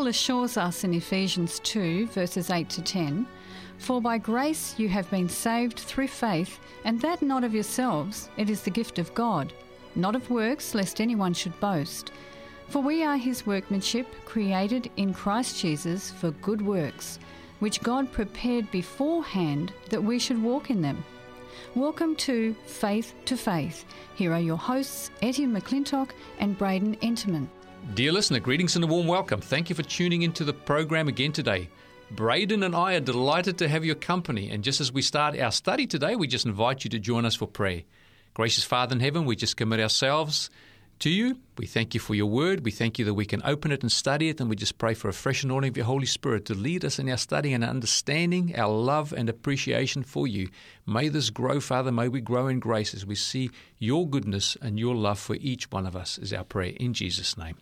Bible assures us in Ephesians 2, verses 8 to 10, "For by grace you have been saved through faith, and that not of yourselves, it is the gift of God, not of works, lest anyone should boast. For we are his workmanship, created in Christ Jesus for good works, which God prepared beforehand that we should walk in them." Welcome to Faith to Faith. Here are your hosts, Etienne McClintock and Braden Entenmann. Dear listener, greetings and a warm welcome. Thank you for tuning into the program again today. Braden and I are delighted to have your company, and just as we start our study today, we just invite you to join us for prayer. Gracious Father in heaven, we just commit ourselves to you. We thank you for your word. We thank you that we can open it and study it, and we just pray for a fresh anointing of your Holy Spirit to lead us in our study and our understanding, our love and appreciation for you. May this grow, Father. May we grow in grace as we see your goodness and your love for each one of us is our prayer. In Jesus' name,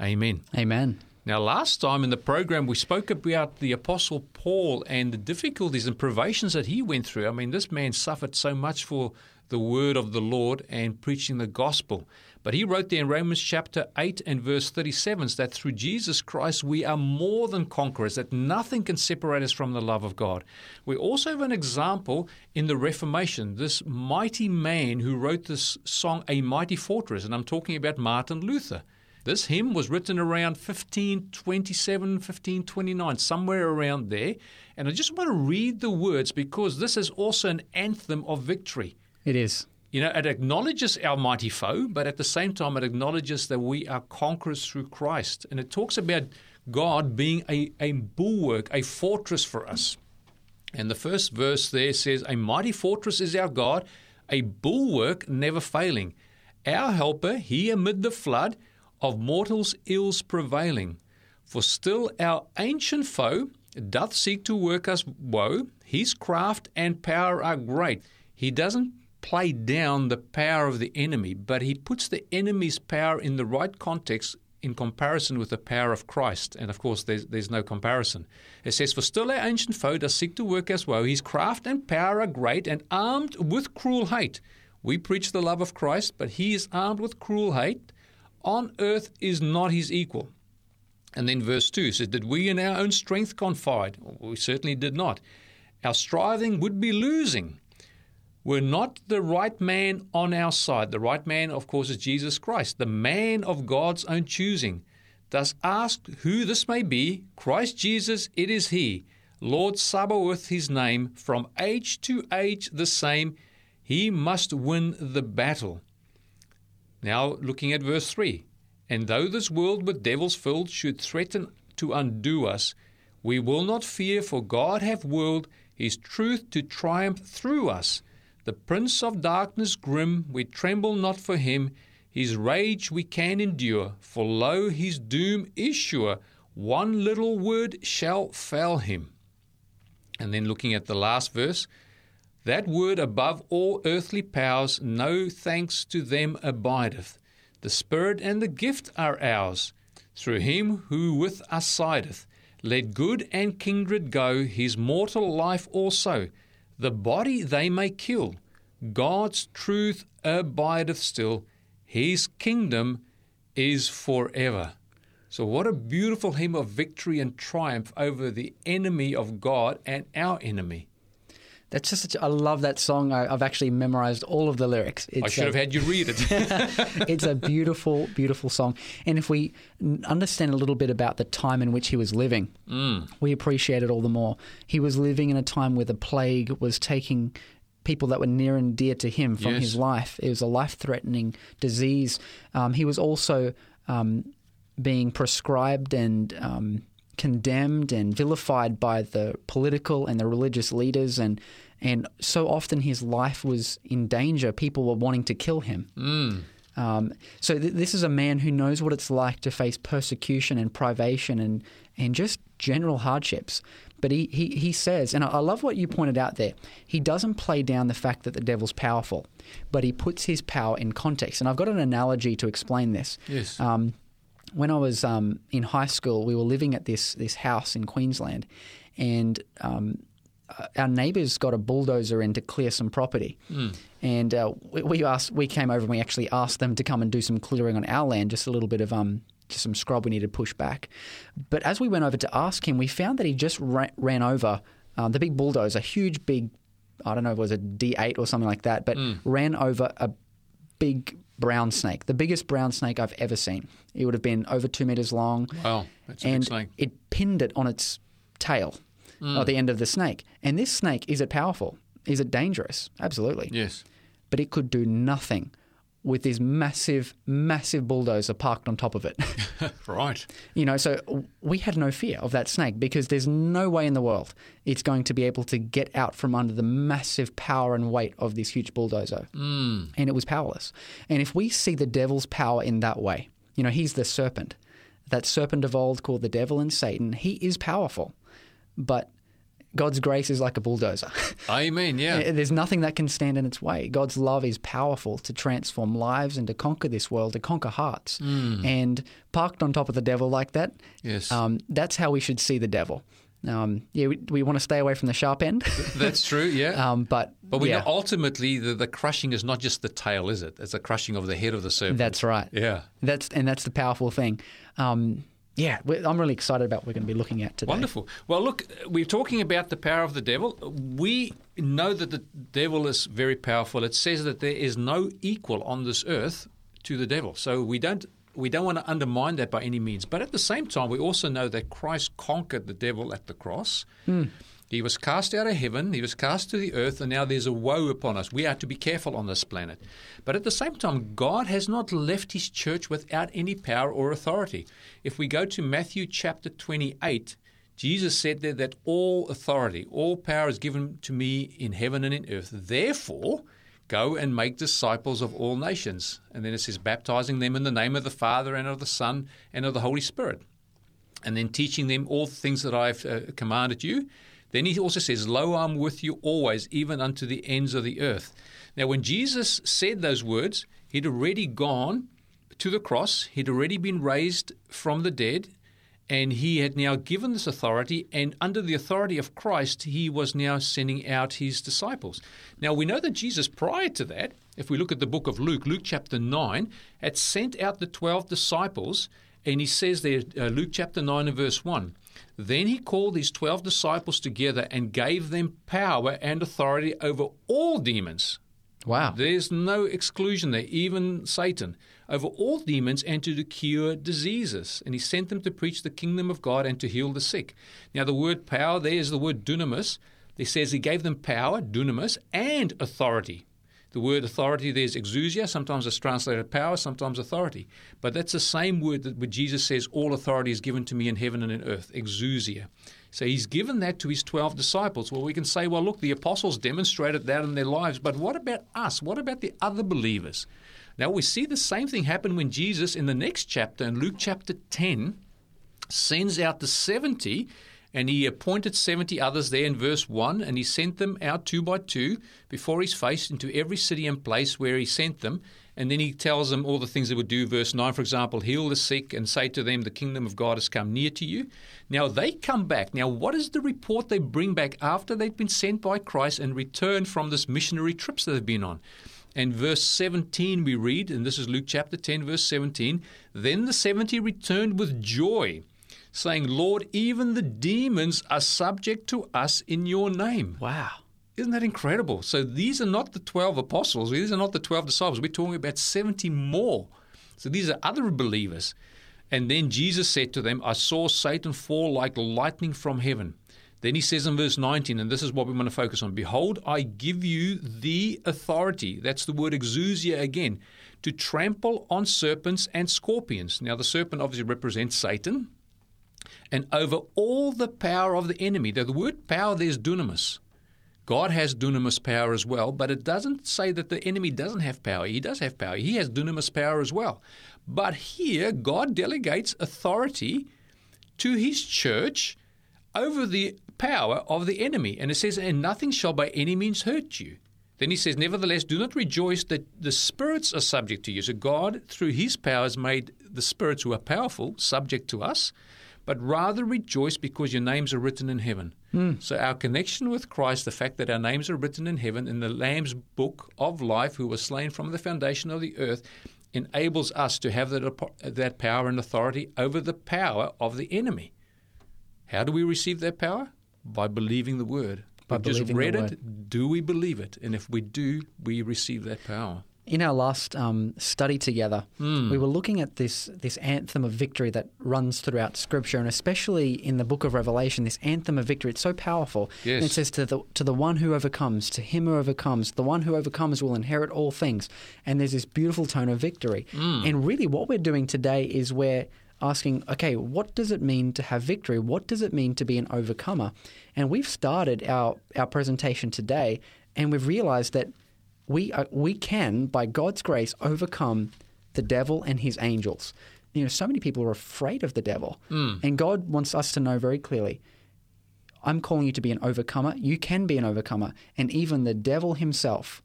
amen. Amen. Now, last time in the program, we spoke about the Apostle Paul and the difficulties and privations that he went through. I mean, this man suffered so much for the word of the Lord and preaching the gospel. But he wrote there in Romans chapter 8 and verse 37 that through Jesus Christ we are more than conquerors, that nothing can separate us from the love of God. We also have an example in the Reformation, this mighty man who wrote this song, A Mighty Fortress, and I'm talking about Martin Luther. This hymn was written around 1527, 1529, somewhere around there. And I just want to read the words because this is also an anthem of victory. It is. You know, it acknowledges our mighty foe, but at the same time, it acknowledges that we are conquerors through Christ. And it talks about God being a bulwark, a fortress for us. And the first verse there says, "A mighty fortress is our God, a bulwark never failing. Our helper, he amid the flood, of mortals' ills prevailing. For still our ancient foe doth seek to work us woe. His craft and power are great." He doesn't play down the power of the enemy, but he puts the enemy's power in the right context in comparison with the power of Christ. And, of course, there's no comparison. It says, "For still our ancient foe doth seek to work us woe. His craft and power are great and armed with cruel hate." We preach the love of Christ, but he is armed with cruel hate. "On earth is not his equal." And then verse 2 says, "Did we in our own strength confide?" We certainly did not. "Our striving would be losing. Were not the right man on our side." The right man, of course, is Jesus Christ, the man of God's own choosing. "Does ask who this may be. Christ Jesus, it is he. Lord Sabaoth, his name. From age to age the same. He must win the battle." Now, looking at verse 3, "And though this world with devils filled should threaten to undo us, we will not fear, for God hath willed his truth to triumph through us. The prince of darkness grim, we tremble not for him. His rage we can endure, for lo, his doom is sure. One little word shall fell him." And then looking at the last verse, "That word above all earthly powers, no thanks to them abideth. The Spirit and the gift are ours, through him who with us sideth. Let good and kindred go, his mortal life also. The body they may kill, God's truth abideth still. His kingdom is forever." So what a beautiful hymn of victory and triumph over the enemy of God and our enemy. That's just I love that song. I've actually memorized all of the lyrics. I should have had you read it. It's a beautiful, beautiful song. And if we understand a little bit about the time in which he was living, we appreciate it all the more. He was living in a time where the plague was taking people that were near and dear to him from his life. It was a life-threatening disease. He was also being prescribed and condemned and vilified by the political and the religious leaders, and so often his life was in danger. People were wanting to kill him. So this is a man who knows what it's like to face persecution and privation and just general hardships. But he says, and I love what you pointed out there, he doesn't play down the fact that the devil's powerful, but he puts his power in context. And I've got an analogy to explain this. Yes. When I was in high school, we were living at this house in Queensland, and our neighbours got a bulldozer in to clear some property. And we came over and we actually asked them to come and do some clearing on our land, just a little bit of some scrub we needed to push back. But as we went over to ask him, we found that he just ran over the big bulldozer, a huge big, I don't know if it was a D8 or something like that, but ran over a big brown snake, the biggest brown snake I've ever seen. It would have been over 2 meters long. Wow, that's a big snake. And it pinned it on its tail, or the end of the snake. And this snake, is it powerful? Is it dangerous? Absolutely. Yes. But it could do nothing with this massive, massive bulldozer parked on top of it. Right. You know, so we had no fear of that snake because there's no way in the world it's going to be able to get out from under the massive power and weight of this huge bulldozer. Mm. And it was powerless. And if we see the devil's power in that way, you know, he's the serpent. That serpent of old called the devil and Satan, he is powerful. But God's grace is like a bulldozer. Amen, yeah. There's nothing that can stand in its way. God's love is powerful to transform lives and to conquer this world, to conquer hearts. Mm. And parked on top of the devil like that, yes, that's how we should see the devil. We want to stay away from the sharp end. That's true, yeah. But we know ultimately the crushing is not just the tail, is it? It's the crushing of the head of the serpent. That's right. Yeah. That's the powerful thing. Yeah, I'm really excited about what we're going to be looking at today. Wonderful. Well, look, we're talking about the power of the devil. We know that the devil is very powerful. It says that there is no equal on this earth to the devil. So we don't want to undermine that by any means. But at the same time, we also know that Christ conquered the devil at the cross. Mm. He was cast out of heaven, he was cast to the earth, and now there's a woe upon us. We are to be careful on this planet. But at the same time, God has not left his church without any power or authority. If we go to Matthew chapter 28, Jesus said there that all authority, all power is given to me in heaven and in earth. Therefore, go and make disciples of all nations. And then it says, baptizing them in the name of the Father and of the Son and of the Holy Spirit. And then teaching them all things that I've commanded you. Then he also says, lo, I'm with you always, even unto the ends of the earth. Now, when Jesus said those words, he'd already gone to the cross. He'd already been raised from the dead, and he had now given this authority. And under the authority of Christ, he was now sending out his disciples. Now, we know that Jesus, prior to that, if we look at the book of Luke, Luke chapter 9, had sent out the 12 disciples. And he says there, Luke chapter 9 and verse 1, then he called his 12 disciples together and gave them power and authority over all demons. Wow. There's no exclusion there, even Satan, over all demons and to cure diseases. And he sent them to preach the kingdom of God and to heal the sick. Now, the word power there is the word dunamis. It says he gave them power, dunamis, and authority. The word authority there is exousia. Sometimes it's translated power, sometimes authority. But that's the same word that when Jesus says, all authority is given to me in heaven and in earth, exousia. So he's given that to his 12 disciples. Well, we can say, well, look, the apostles demonstrated that in their lives. But what about us? What about the other believers? Now, we see the same thing happen when Jesus, in the next chapter, in Luke chapter 10, sends out the 70. And he appointed 70 others there in verse 1, and he sent them out 2 by 2 before his face into every city and place where he sent them. And then he tells them all the things they would do. Verse 9, for example, heal the sick and say to them, the kingdom of God has come near to you. Now they come back. Now what is the report they bring back after they've been sent by Christ and returned from this missionary trips that they've been on? And verse 17 we read, and this is Luke chapter 10, verse 17, then the 70 returned with joy, saying, Lord, even the demons are subject to us in your name. Wow. Isn't that incredible? So these are not the 12 apostles. These are not the 12 disciples. We're talking about 70 more. So these are other believers. And then Jesus said to them, I saw Satan fall like lightning from heaven. Then he says in verse 19, and this is what we want to focus on, behold, I give you the authority, that's the word exousia again, to trample on serpents and scorpions. Now the serpent obviously represents Satan. And over all the power of the enemy. Now, the word power there is dunamis. God has dunamis power as well, but it doesn't say that the enemy doesn't have power. He does have power. He has dunamis power as well. But here, God delegates authority to his church over the power of the enemy. And it says, and nothing shall by any means hurt you. Then he says, nevertheless, do not rejoice that the spirits are subject to you. So God, through his power, has made the spirits who are powerful subject to us. But rather rejoice because your names are written in heaven. Mm. So our connection with Christ, the fact that our names are written in heaven in the Lamb's book of life who was slain from the foundation of the earth, enables us to have that power and authority over the power of the enemy. How do we receive that power? By believing the word. We've just read it. Do we believe it? And if we do, we receive that power. In our last study together, we were looking at this anthem of victory that runs throughout Scripture, and especially in the book of Revelation, this anthem of victory. It's so powerful. Yes. And it says, to the one who overcomes, to him who overcomes, the one who overcomes will inherit all things. And there's this beautiful tone of victory. And really what we're doing today is we're asking, okay, what does it mean to have victory? What does it mean to be an overcomer? And we've started our presentation today, and we've realized that we can, by God's grace, overcome the devil and his angels. You know, so many people are afraid of the devil. And God wants us to know very clearly, I'm calling you to be an overcomer. You can be an overcomer. And even the devil himself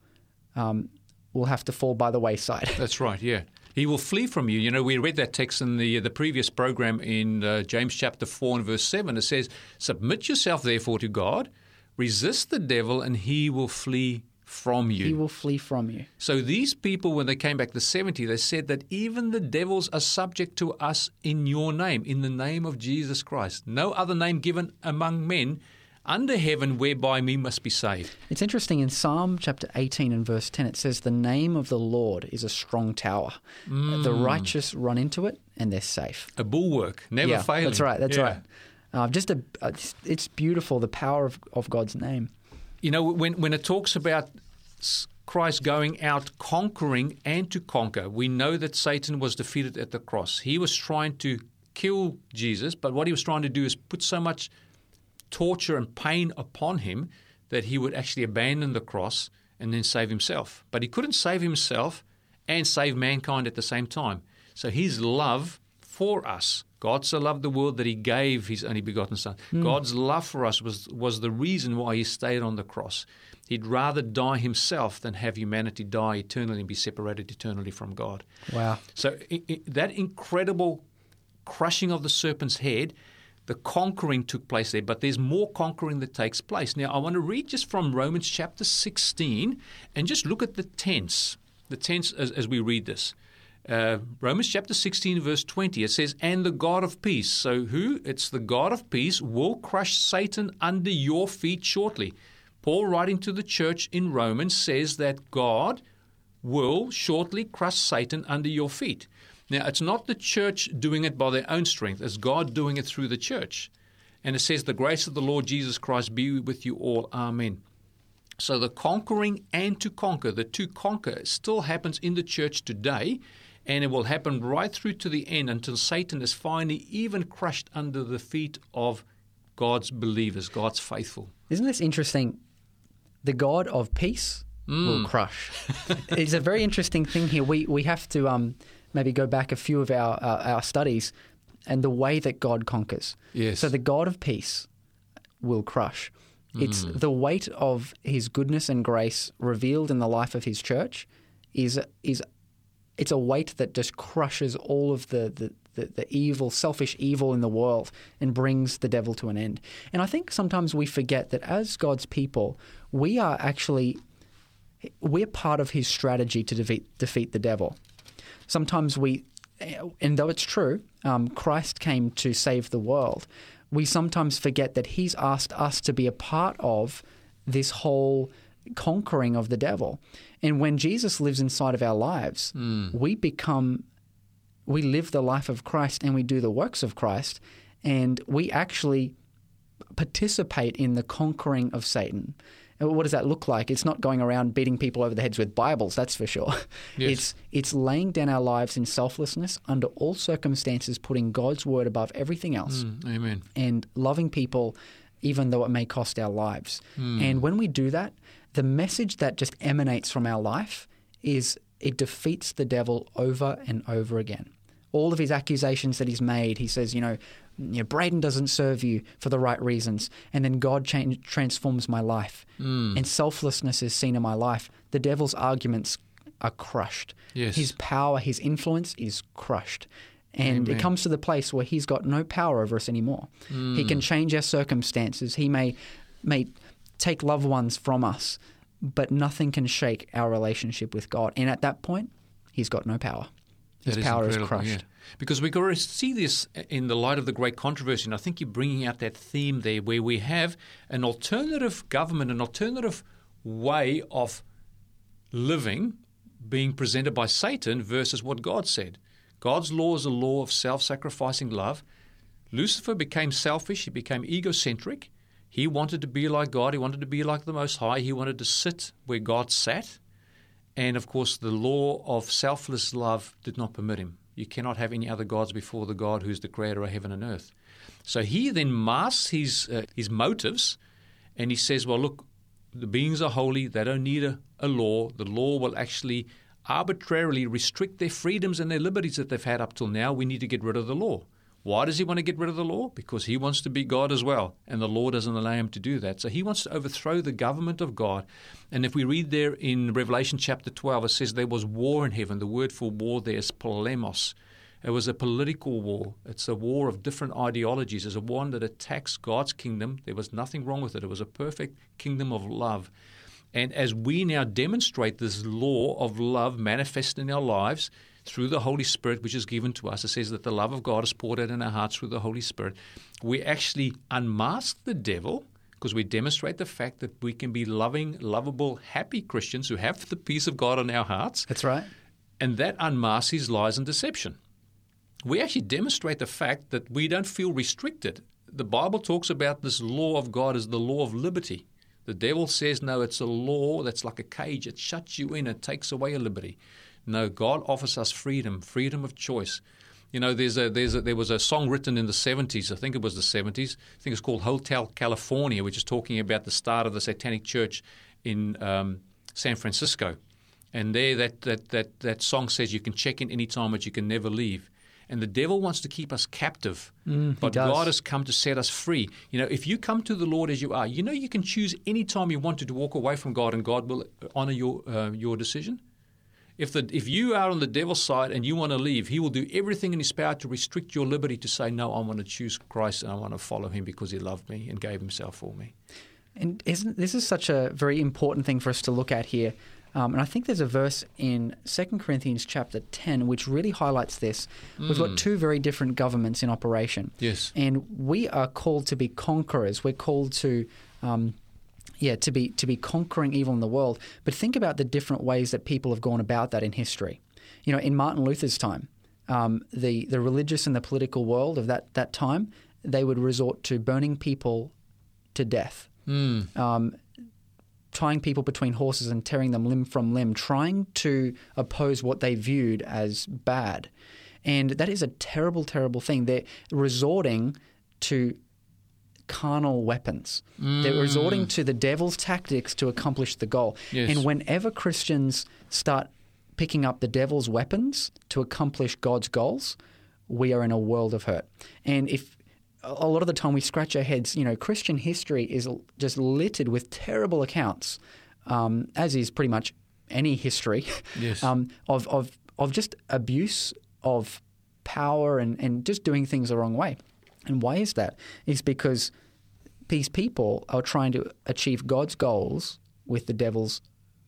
will have to fall by the wayside. That's right, yeah. He will flee from you. You know, we read that text in the previous program in James chapter 4 and verse 7. It says, submit yourself therefore to God, resist the devil, and he will flee from you. He will flee from you. So these people, when they came back to 70, they said that even the devils are subject to us in your name, in the name of Jesus Christ. No other name given among men under heaven whereby we must be saved. It's interesting. In Psalm chapter 18 and verse 10, it says, the name of the Lord is a strong tower. The righteous run into it and they're safe. A bulwark, never failing. That's right. That's right. It's beautiful, the power of God's name. You know, when it talks about Christ going out conquering and to conquer, we know that Satan was defeated at the cross. He was trying to kill Jesus, but what he was trying to do is put so much torture and pain upon him that he would actually abandon the cross and then save himself. But he couldn't save himself and save mankind at the same time. So his love for us, God so loved the world that he gave his only begotten Son. God's love for us was the reason why he stayed on the cross. He'd rather die himself than have humanity die eternally and be separated eternally from God. Wow. So that incredible crushing of the serpent's head, the conquering took place there, but there's more conquering that takes place. Now, I want to read just from Romans chapter 16 and just look at the tense as we read this. Romans chapter 16, verse 20, it says, and the God of peace. So who? It's the God of peace will crush Satan under your feet shortly. Paul, writing to the church in Romans, says that God will shortly crush Satan under your feet. Now, it's not the church doing it by their own strength. It's God doing it through the church. And it says, the grace of the Lord Jesus Christ be with you all. Amen. So the conquering and to conquer, the to conquer still happens in the church today. And it will happen right through to the end until Satan is finally even crushed under the feet of God's believers, God's faithful. Isn't this interesting? The God of peace will crush. It's a very interesting thing here. We have to maybe go back a few of our studies and the way that God conquers. Yes. So the God of peace will crush. It's the weight of his goodness and grace revealed in the life of his church is it's a weight that just crushes all of the evil, selfish evil in the world and brings the devil to an end. And I think sometimes we forget that as God's people, we're part of his strategy to defeat the devil. Sometimes and though it's true, Christ came to save the world, we sometimes forget that he's asked us to be a part of this whole conquering of the devil. And when Jesus lives inside of our lives, we live the life of Christ and we do the works of Christ, and we actually participate in the conquering of Satan. And what does that look like? It's not going around beating people over the heads with Bibles, that's for sure. Yes. It's laying down our lives in selflessness under all circumstances, putting God's word above everything else. Amen. And loving people even though it may cost our lives. And when we do that, the message that just emanates from our life is it defeats the devil over and over again. All of his accusations that he's made, he says, Braden doesn't serve you for the right reasons. And then God transforms my life. And selflessness is seen in my life. The devil's arguments are crushed. Yes. His power, his influence is crushed. And Amen. It comes to the place where he's got no power over us anymore. He can change our circumstances. He may take loved ones from us, but nothing can shake our relationship with God. And at that point, he's got no power. His power is crushed. Yeah. Because we've got to see this in the light of the great controversy, and I think you're bringing out that theme there where we have an alternative government, an alternative way of living being presented by Satan versus what God said. God's law is a law of self-sacrificing love. Lucifer became selfish. He became egocentric. He wanted to be like God. He wanted to be like the Most High. He wanted to sit where God sat. And, of course, the law of selfless love did not permit him. You cannot have any other gods before the God who is the creator of heaven and earth. So he then masks his motives, and he says, well, look, the beings are holy. They don't need a law. The law will actually arbitrarily restrict their freedoms and their liberties that they've had up till now. We need to get rid of the law. Why does he want to get rid of the law? Because he wants to be God as well, and the law doesn't allow him to do that. So he wants to overthrow the government of God. And if we read there in Revelation chapter 12, it says there was war in heaven. The word for war there is polemos. It was a political war. It's a war of different ideologies. It's a war that attacks God's kingdom. There was nothing wrong with it. It was a perfect kingdom of love. And as we now demonstrate this law of love manifested in our lives through the Holy Spirit, which is given to us, it says that the love of God is poured out in our hearts through the Holy Spirit. We actually unmask the devil because we demonstrate the fact that we can be loving, lovable, happy Christians who have the peace of God on our hearts. That's right. And that unmasks his lies and deception. We actually demonstrate the fact that we don't feel restricted. The Bible talks about this law of God as the law of liberty. The devil says, no, it's a law that's like a cage. It shuts you in. It takes away your liberty. No, God offers us freedom, freedom of choice. You know, there was a song written in the 70s. I think it was the 70s. I think it's called Hotel California, which is talking about the start of the Satanic Church in San Francisco. And there that song says you can check in any time, but you can never leave. And the devil wants to keep us captive, but God has come to set us free. You know, if you come to the Lord as you are, you know you can choose any time you want to walk away from God, and God will honor your decision. If you are on the devil's side and you want to leave, he will do everything in his power to restrict your liberty to say, no, I want to choose Christ and I want to follow him because he loved me and gave himself for me. And this is such a very important thing for us to look at here. And I think there's a verse in 2 Corinthians chapter 10 which really highlights this. We've got two very different governments in operation. Yes. And we are called to be conquerors. We're called to be conquering evil in the world. But think about the different ways that people have gone about that in history. You know, in Martin Luther's time, the religious and the political world of that time, they would resort to burning people to death. Tying people between horses and tearing them limb from limb, trying to oppose what they viewed as bad. And that is a terrible, terrible thing. They're resorting to carnal weapons. They're resorting to the devil's tactics to accomplish the goal. Yes. And whenever Christians start picking up the devil's weapons to accomplish God's goals, we are in a world of hurt. And if a lot of the time we scratch our heads, you know, Christian history is just littered with terrible accounts, as is pretty much any history, yes. of just abuse of power and just doing things the wrong way. And why is that? It's because these people are trying to achieve God's goals with the devil's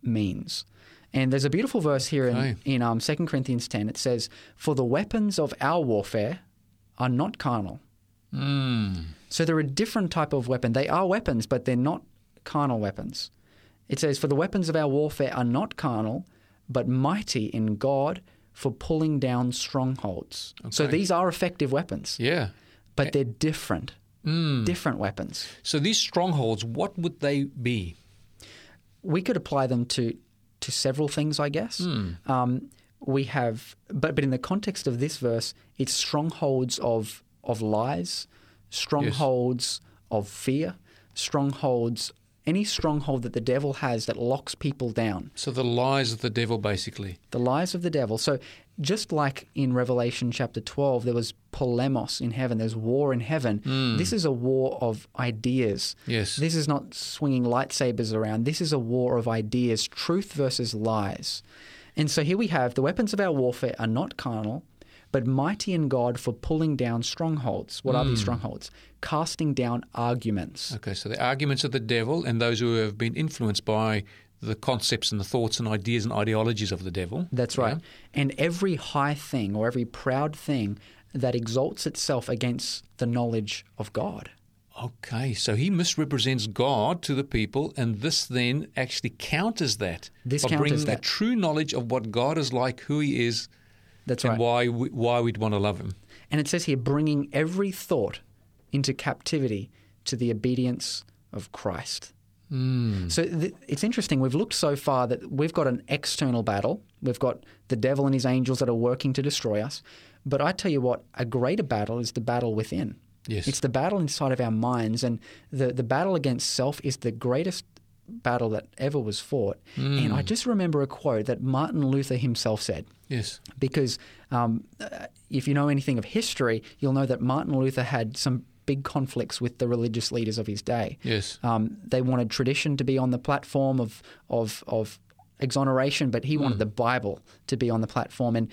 means. And there's a beautiful verse here in 2 Corinthians 10. It says, "For the weapons of our warfare are not carnal." So they're a different type of weapon. They are weapons, but they're not carnal weapons. It says, "For the weapons of our warfare are not carnal, but mighty in God for pulling down strongholds." Okay. So these are effective weapons. Yeah. But they're different weapons. So these strongholds, what would they be? We could apply them to several things, I guess. We have, but in the context of this verse, it's strongholds of lies, strongholds of fear, any stronghold that the devil has that locks people down. So the lies of the devil, basically. The lies of the devil. So just like in Revelation chapter 12, there was polemos in heaven, there's war in heaven. This is a war of ideas. Yes. This is not swinging lightsabers around. This is a war of ideas, truth versus lies. And so here we have the weapons of our warfare are not carnal, but mighty in God for pulling down strongholds. What are these strongholds? Casting down arguments. Okay, so the arguments of the devil and those who have been influenced by the concepts and the thoughts and ideas and ideologies of the devil. That's right. Yeah? And every high thing or every proud thing that exalts itself against the knowledge of God. Okay, so he misrepresents God to the people, and this then actually counters that. This counters that. By bringing the true knowledge of what God is like, who he is, that's and right. why we'd want to love him. And it says here, bringing every thought into captivity to the obedience of Christ. Mm. So it's interesting. We've looked so far that we've got an external battle. We've got the devil and his angels that are working to destroy us. But I tell you what, a greater battle is the battle within. Yes. It's the battle inside of our minds, and the battle against self is the greatest battle that ever was fought. Mm. And I just remember a quote that Martin Luther himself said. Yes. Because if you know anything of history, you'll know that Martin Luther had some big conflicts with the religious leaders of his day. Yes. They wanted tradition to be on the platform of exoneration, but he wanted the Bible to be on the platform, and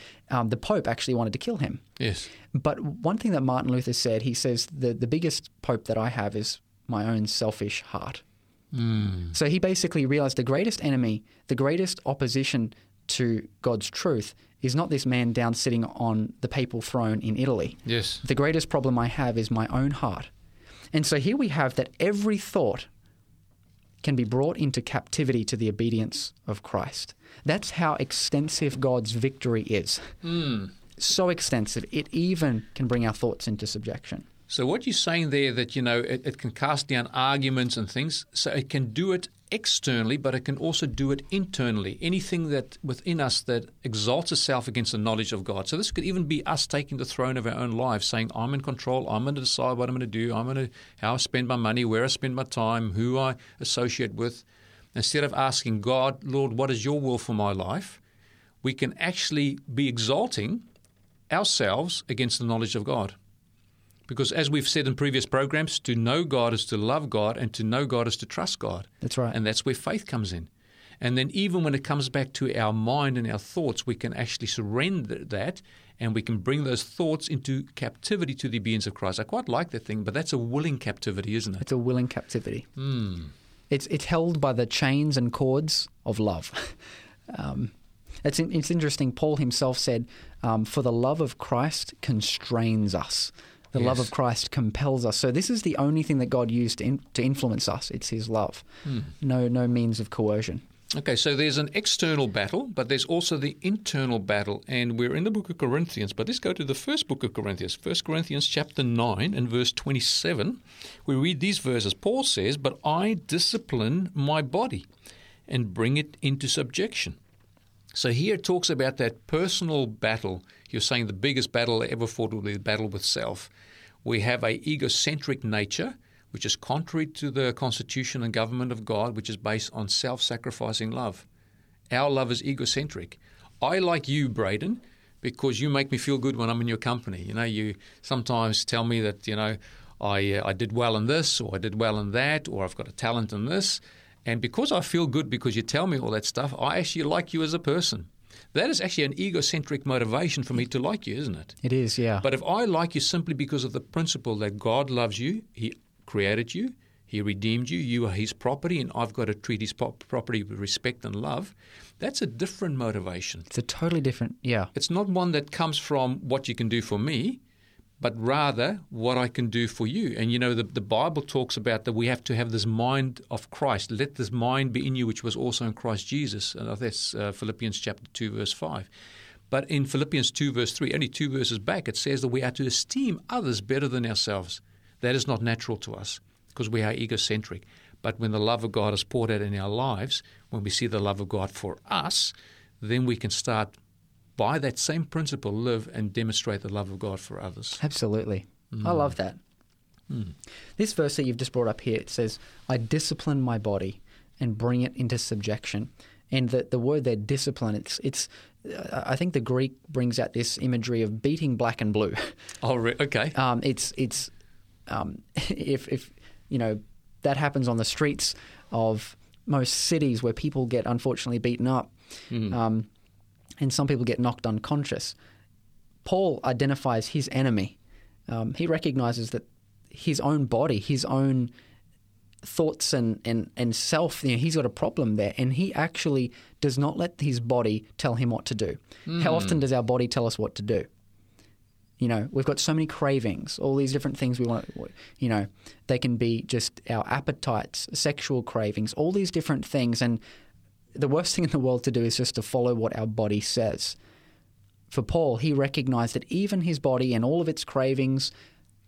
the Pope actually wanted to kill him. Yes. But one thing that Martin Luther said, he says, the biggest Pope that I have is my own selfish heart. Mm. So he basically realized the greatest enemy, the greatest opposition to God's truth is not this man down sitting on the papal throne in Italy. Yes. The greatest problem I have is my own heart. And so here we have that every thought can be brought into captivity to the obedience of Christ. That's how extensive God's victory is. Mm. So extensive, it even can bring our thoughts into subjection. So what you're saying there that, you know, it can cast down arguments and things, so it can do it externally, but it can also do it internally. Anything that within us that exalts itself against the knowledge of God. So this could even be us taking the throne of our own lives, saying, I'm in control, I'm going to decide what I'm going to do, I'm going to how I spend my money, where I spend my time, who I associate with. Instead of asking God, Lord, what is your will for my life, we can actually be exalting ourselves against the knowledge of God. Because as we've said in previous programs, to know God is to love God, and to know God is to trust God. That's right. And that's where faith comes in. And then even when it comes back to our mind and our thoughts, we can actually surrender that, and we can bring those thoughts into captivity to the obedience of Christ. I quite like that thing, but that's a willing captivity, isn't it? It's a willing captivity. Mm. It's held by the chains and cords of love. It's interesting. Paul himself said, for the love of Christ constrains us. The yes. love of Christ compels us. So this is the only thing that God used to influence us. It's his love. Mm. No means of coercion. Okay, so there's an external battle, but there's also the internal battle. And we're in the book of Corinthians, but let's go to the first book of Corinthians, 1 Corinthians chapter 9 and verse 27. We read these verses. Paul says, but I discipline my body and bring it into subjection. So here it talks about that personal battle. You're saying the biggest battle ever fought will be the battle with self. We have an egocentric nature, which is contrary to the constitution and government of God, which is based on self-sacrificing love. Our love is egocentric. I like you, Braden, because you make me feel good when I'm in your company. You know, you sometimes tell me that, you know, I did well in this, or I did well in that, or I've got a talent in this. And because I feel good because you tell me all that stuff, I actually like you as a person. That is actually an egocentric motivation for me to like you, isn't it? It is, yeah. But if I like you simply because of the principle that God loves you, he created you, he redeemed you, you are his property, and I've got to treat his property with respect and love, that's a different motivation. It's a totally different, yeah. It's not one that comes from what you can do for me, but rather what I can do for you. And, you know, the Bible talks about that we have to have this mind of Christ. Let this mind be in you, which was also in Christ Jesus. And that's Philippians chapter 2, verse 5. But in Philippians 2, verse 3, only two verses back, it says that we are to esteem others better than ourselves. That is not natural to us because we are egocentric. But when the love of God is poured out in our lives, when we see the love of God for us, then we can start by that same principle, live and demonstrate the love of God for others. Absolutely. Mm. I love that. Mm. This verse that you've just brought up here, it says, I discipline my body and bring it into subjection. And the word there, discipline, it's I think the Greek brings out this imagery of beating black and blue. Oh, okay. If you know, that happens on the streets of most cities where people get unfortunately beaten up. Mm. And some people get knocked unconscious. Paul identifies his enemy. He recognizes that his own body, his own thoughts and self, you know, he's got a problem there, and he actually does not let his body tell him what to do. Mm. How often does our body tell us what to do? You know, we've got so many cravings, all these different things we want, you know, they can be just our appetites, sexual cravings, all these different things. And the worst thing in the world to do is just to follow what our body says. For Paul, he recognized that even his body and all of its cravings,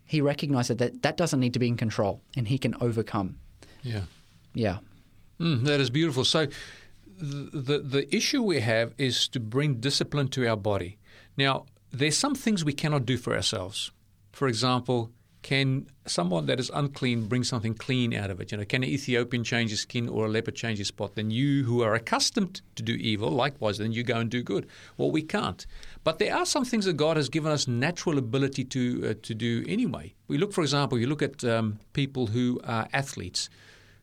he recognized that doesn't need to be in control, and he can overcome. Yeah. Yeah. That is beautiful. So the issue we have is to bring discipline to our body. Now, there's some things we cannot do for ourselves. For example, can someone that is unclean bring something clean out of it? You know, can an Ethiopian change his skin or a leopard change his spot? Then you who are accustomed to do evil, likewise, then you go and do good. Well, we can't. But there are some things that God has given us natural ability to do anyway. We look, for example, you look at people who are athletes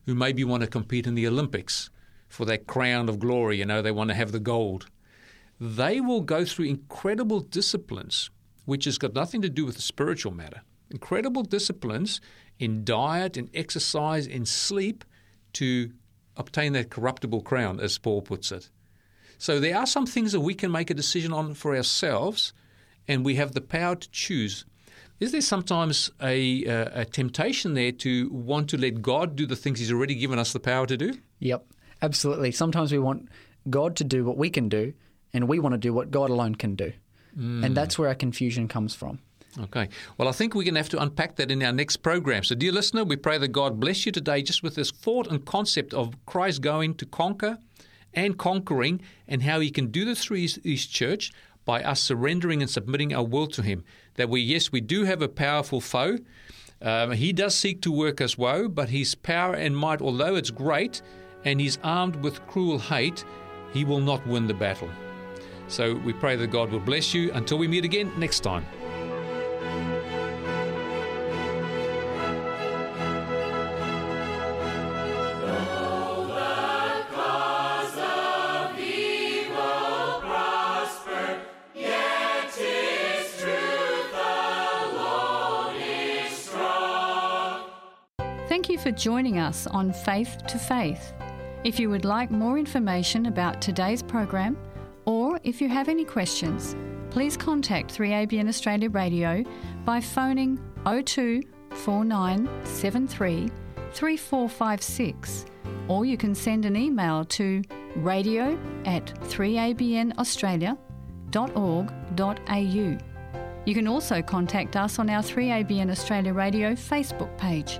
who maybe want to compete in the Olympics for that crown of glory. You know, they want to have the gold. They will go through incredible disciplines, which has got nothing to do with the spiritual matter. Incredible disciplines in diet, in exercise, in sleep to obtain that corruptible crown, as Paul puts it. So there are some things that we can make a decision on for ourselves, and we have the power to choose. Is there sometimes a temptation there to want to let God do the things he's already given us the power to do? Yep, absolutely. Sometimes we want God to do what we can do, and we want to do what God alone can do. Mm. And that's where our confusion comes from. Okay. Well, I think we're going to have to unpack that in our next program. So, dear listener, we pray that God bless you today just with this thought and concept of Christ going to conquer and conquering, and how he can do this through his church by us surrendering and submitting our will to him. That we do have a powerful foe. He does seek to work us woe, but his power and might, although it's great and he's armed with cruel hate, he will not win the battle. So we pray that God will bless you until we meet again next time. Thank you for joining us on Faith to Faith. If you would like more information about today's program, or if you have any questions, please contact 3ABN Australia Radio by phoning 02 4973 3456, or you can send an email to radio@3abnaustralia.org.au. You can also contact us on our 3ABN Australia Radio Facebook page.